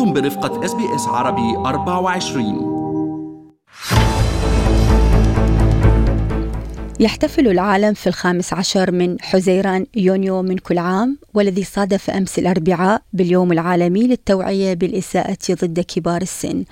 أنتم برفقة SBS عربي 24. يحتفل العالم في 15 من حزيران يونيو من كل عام، والذي صادف أمس الأربعاء باليوم العالمي للتوعية بالإساءة ضد كبار السن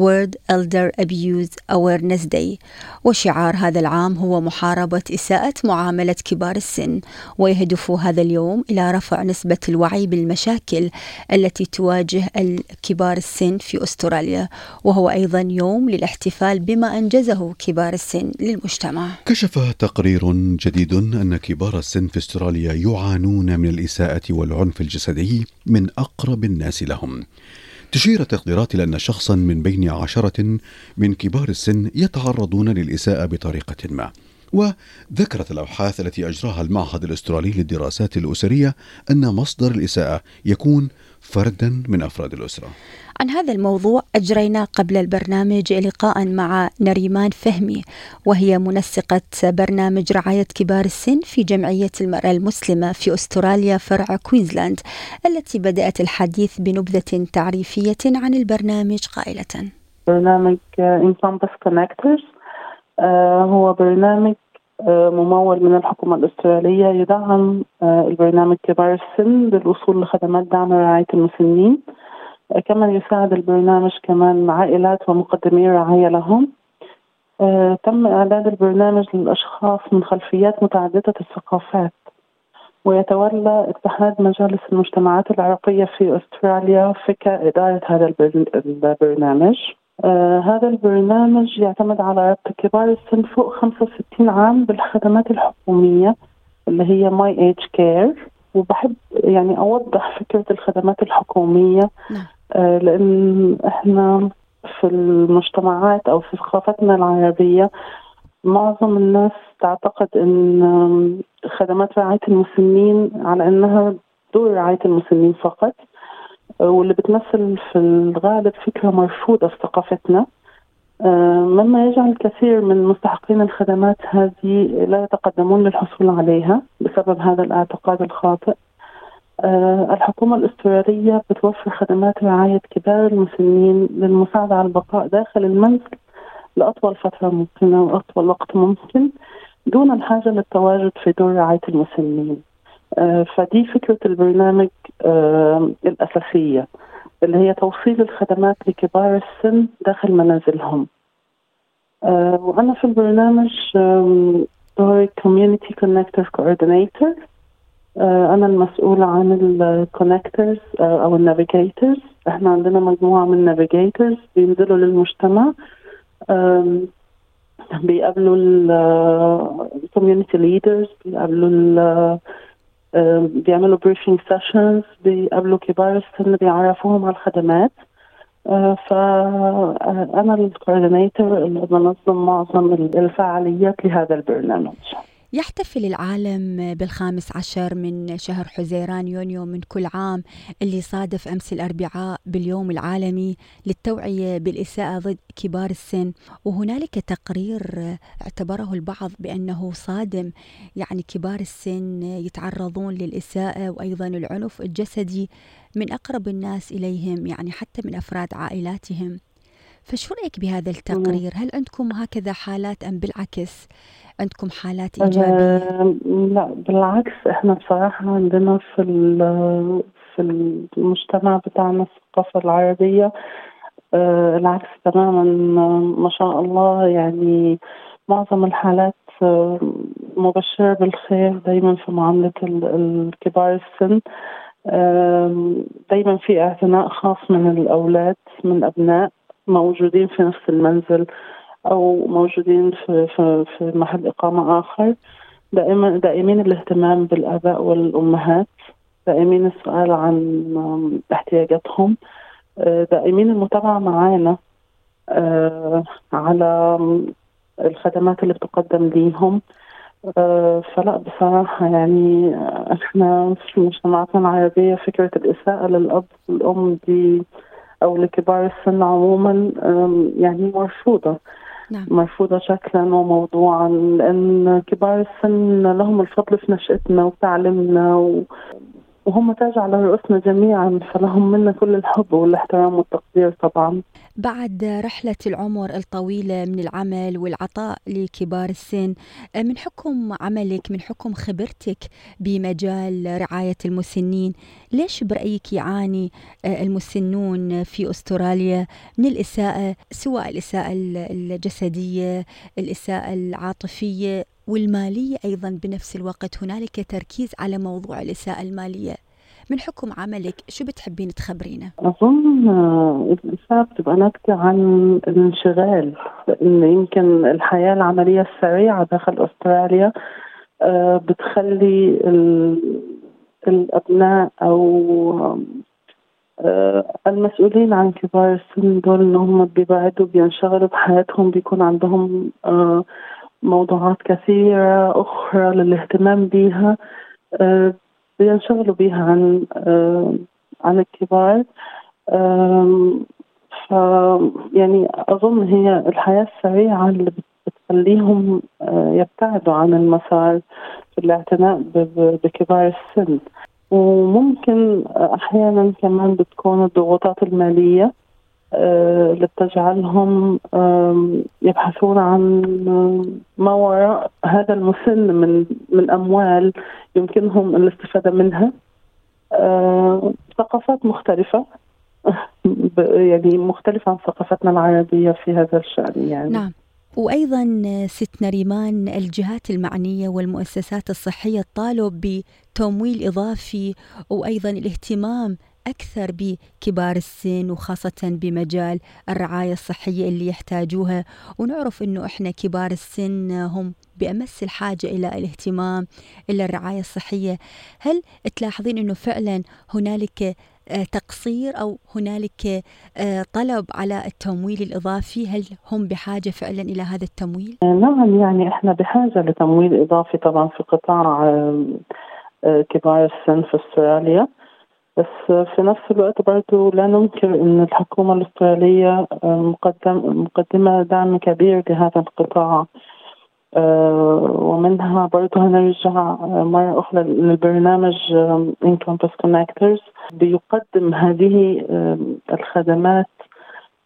World Elder Abuse Awareness Day. وشعار هذا العام هو محاربة إساءة معاملة كبار السن، ويهدف هذا اليوم إلى رفع نسبة الوعي بالمشاكل التي تواجه الكبار السن في أستراليا، وهو أيضا يوم للاحتفال بما أنجزه كبار السن للمجتمع. كشف تقرير جديد أن كبار السن في أستراليا يعانون من الإساءة والعنف الجسدي من أقرب الناس لهم. تشير تقديرات إلى أن شخصا من بين 10 من كبار السن يتعرضون للإساءة بطريقة ما. وذكرت الأبحاث التي أجراها المعهد الأسترالي للدراسات الأسرية أن مصدر الإساءة يكون فردا من أفراد الأسرة. عن هذا الموضوع أجرينا قبل البرنامج لقاء مع نريمان فهمي، وهي منسقة برنامج رعاية كبار السن في جمعية المرأة المسلمة في أستراليا فرع كوينزلاند، التي بدأت الحديث بنبذة تعريفية عن البرنامج قائلة: برنامج Encompass Connectors هو برنامج ممول من الحكومة الأسترالية يدعم البرنامج كبار السن للوصول لخدمات دعم رعاية المسنين. كما يساعد البرنامج كمان عائلات ومقدمي الرعاية لهم. تم إعداد البرنامج للأشخاص من خلفيات متعددة الثقافات، ويتولى اتحاد مجالس المجتمعات العربية في أستراليا إدارة هذا البرنامج. هذا البرنامج يعتمد على ربط كبار السن فوق 65 عام بالخدمات الحكومية اللي هي My Age Care. وبحب يعني أوضح فكرة الخدمات الحكومية، لأن إحنا في المجتمعات أو في ثقافتنا العربية معظم الناس تعتقد أن خدمات رعاية المسنين على أنها دور رعاية المسنين فقط، واللي بتمثل في الغالب فكرة مرفوضة في ثقافتنا، مما يجعل الكثير من مستحقين الخدمات هذه لا يتقدمون للحصول عليها بسبب هذا الاعتقاد الخاطئ. الحكومة الأسترالية بتوفر خدمات رعاية كبار المسنين للمساعدة على البقاء داخل المنزل لأطول فترة ممكنة وأطول وقت ممكن دون الحاجة للتواجد في دور رعاية المسنين. فدي فكرة البرنامج الأساسية اللي هي توصيل الخدمات لكبار السن داخل منازلهم. وأنا في البرنامج دوري Community Connector Coordinator. أنا المسؤولة عن ال Connectors أو ال Navigators. إحنا عندنا مجموعة من Navigators بينزلوا للمجتمع، بيقابلوا ال Community Leaders، بيقابلوا ال بيعملوا بريفينج سيشنز، بيقابلوا كبار السن، بيعرفوهم على الخدمات. فأنا الكوردينيتور اللي بنظم معظم الفعاليات لهذا البرنامج. يحتفل العالم بال15 من شهر حزيران يونيو من كل عام، اللي صادف أمس الأربعاء باليوم العالمي للتوعية بالإساءة ضد كبار السن. وهنالك تقرير اعتبره البعض بأنه صادم، يعني كبار السن يتعرضون للإساءة وأيضا العنف الجسدي من أقرب الناس إليهم، يعني حتى من أفراد عائلاتهم. فشو رأيك بهذا التقرير؟ هل عندكم هكذا حالات أم بالعكس عندكم حالات إيجابية؟ لا بالعكس، إحنا بصراحة عندنا في المجتمع بتاعنا الثقافة العربية العكس تماما، ما شاء الله. يعني معظم الحالات مبشرة بالخير دايما في معاملة الكبار السن. دايما في اعتناء خاص من الأولاد، من أبناء موجودين في نفس المنزل أو موجودين في محل إقامة آخر. دائمين الاهتمام بالآباء والأمهات، دائمين السؤال عن احتياجاتهم، دائمين المتابعة معانا على الخدمات اللي بتقدم ليهم. فلا بصراحة يعني احنا في مجتمعاتنا العربية فكرة الإساءة للأب والأم دي أو لكبار السن عموما يعني مرفوضة. نعم. مرفوضة شكلا وموضوعا، لأن كبار السن لهم الفضل في نشأتنا وتعلمنا وهم تاج على رؤوسنا جميعا، فلهم منا كل الحب والاحترام والتقدير. طبعا بعد رحلة العمر الطويلة من العمل والعطاء لكبار السن، من حكم عملك، من حكم خبرتك بمجال رعاية المسنين، ليش برأيك يعاني المسنون في أستراليا من الإساءة، سواء الإساءة الجسدية، الإساءة العاطفية والمالية أيضا بنفس الوقت؟ هنالك تركيز على موضوع الإساءة المالية. من حكم عملك شو بتحبين تخبرينا؟ أظن الإساءة بتبقى ناتجة عن الانشغال، لأن يمكن الحياة العملية السريعة داخل أستراليا بتخلي الأبناء أو المسؤولين عن كبار السن دول إنهم بيبعدوا، بينشغلوا بحياتهم، بيكون عندهم موضوعات كثيرة أخرى للاهتمام بيها، بينشغلوا بيها عن الكبار. يعني أظن هي الحياة السريعة اللي بتخليهم يبتعدوا عن المسار في الاعتناء بكبار السن، وممكن أحيانا كمان بتكون الضغوطات المالية اللي بتجعلهم يبحثون عن ما وراء هذا المسن من أموال يمكنهم الاستفادة منها. ثقافات مختلفة يعني مختلفة عن ثقافتنا العربية في هذا الشأن يعني. نعم، وأيضا ست نريمان الجهات المعنية والمؤسسات الصحية تطالب بتمويل إضافي وأيضا الاهتمام أكثر بكبار السن، وخاصة بمجال الرعاية الصحية اللي يحتاجوها. ونعرف أنه إحنا كبار السن هم بأمس الحاجة إلى الاهتمام، إلى الرعاية الصحية. هل تلاحظين أنه فعلا هنالك تقصير أو هنالك طلب على التمويل الإضافي؟ هل هم بحاجة فعلا إلى هذا التمويل؟ نعم، يعني إحنا بحاجة لتمويل إضافي طبعا في قطاع كبار السن في أستراليا، بس في نفس الوقت برضو لا ننكر أن الحكومة الأسترالية مقدمة دعم كبير لهذا القطاع، ومنها برضو هنرجع مرة أخرى للبرنامج Encompass Connectors بيقدم هذه الخدمات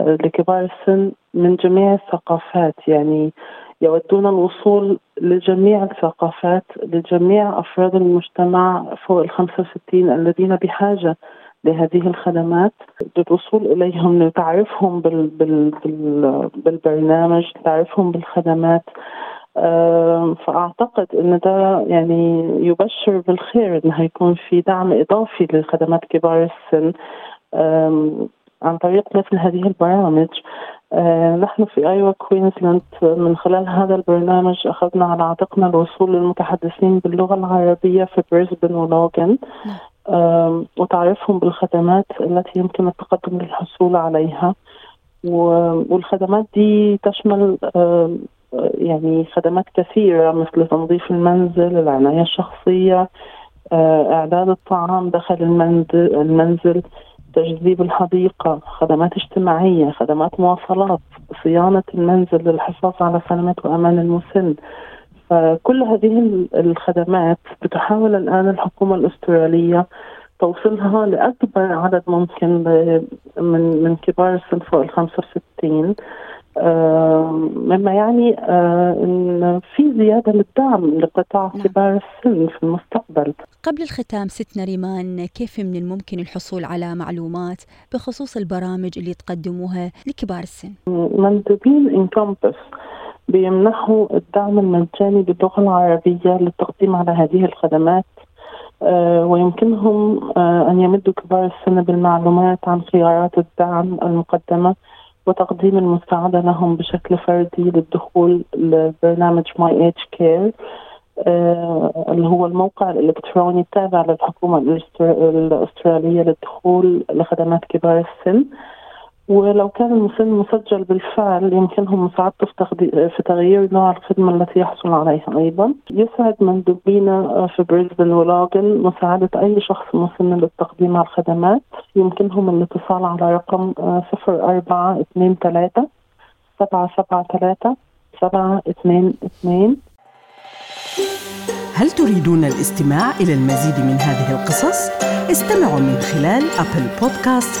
لكبار السن من جميع الثقافات. يعني يودون الوصول لجميع الثقافات، لجميع أفراد المجتمع فوق 65 الذين بحاجة لهذه الخدمات، للوصول إليهم، لتعرفهم بالبرنامج، تعرفهم بالخدمات. فأعتقد أن ده يعني يبشر بالخير أنه يكون في دعم إضافي لخدمات كبار السن عن طريق مثل هذه البرامج. نحن في أيوة كوينزلاند من خلال هذا البرنامج أخذنا على عاتقنا الوصول للمتحدثين باللغة العربية في بريسبن ولوغان، وتعرفهم بالخدمات التي يمكن التقدم للحصول عليها. والخدمات دي تشمل يعني خدمات كثيرة مثل تنظيف المنزل، العناية الشخصية، إعداد الطعام داخل المنزل، تجذيب الحديقة، خدمات اجتماعية، خدمات مواصلات، صيانة المنزل للحفاظ على سلامة وأمان المسن. فكل هذه الخدمات بتحاول الآن الحكومة الأسترالية توصلها لأكبر عدد ممكن من كبار السن فوق 65، مما يعني أن في زيادة للدعم لقطاع كبار السن في المستقبل. قبل الختام ست نريمان، كيف من الممكن الحصول على معلومات بخصوص البرامج اللي تقدموها لكبار السن؟ مندوبين إنكمبس بيمنحوا الدعم المجاني باللغة العربية للتقديم على هذه الخدمات، ويمكنهم أن يمدوا كبار السن بالمعلومات عن خيارات الدعم المقدمة وتقديم المساعدة لهم بشكل فردي للدخول لبرنامج My Age Care اللي هو الموقع الإلكتروني التابع للحكومة الأسترالية للدخول لخدمات كبار السن. ولو كان المسن مسجل بالفعل يمكنهم مساعدته في تغيير نوع الخدمة التي يحصل عليها. أيضا يسعد مندوبينا في بريسبن ولوغان مساعدة أي شخص مسن للتقديم على الخدمات. يمكنهم الاتصال على رقم 0423 773 722. هل تريدون الاستماع إلى المزيد من هذه القصص؟ استمعوا من خلال أبل بودكاست،